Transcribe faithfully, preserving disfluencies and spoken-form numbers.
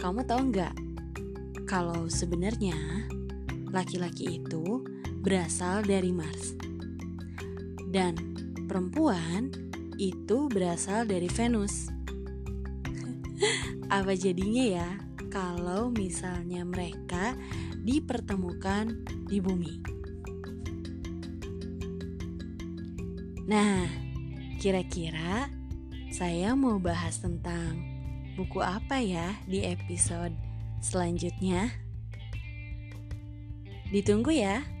Kamu tahu nggak kalau sebenarnya laki-laki itu berasal dari Mars dan perempuan itu berasal dari Venus? Apa jadinya ya kalau misalnya mereka dipertemukan di bumi? Nah, kira-kira saya mau bahas tentang buku apa ya di episode selanjutnya? Ditunggu ya.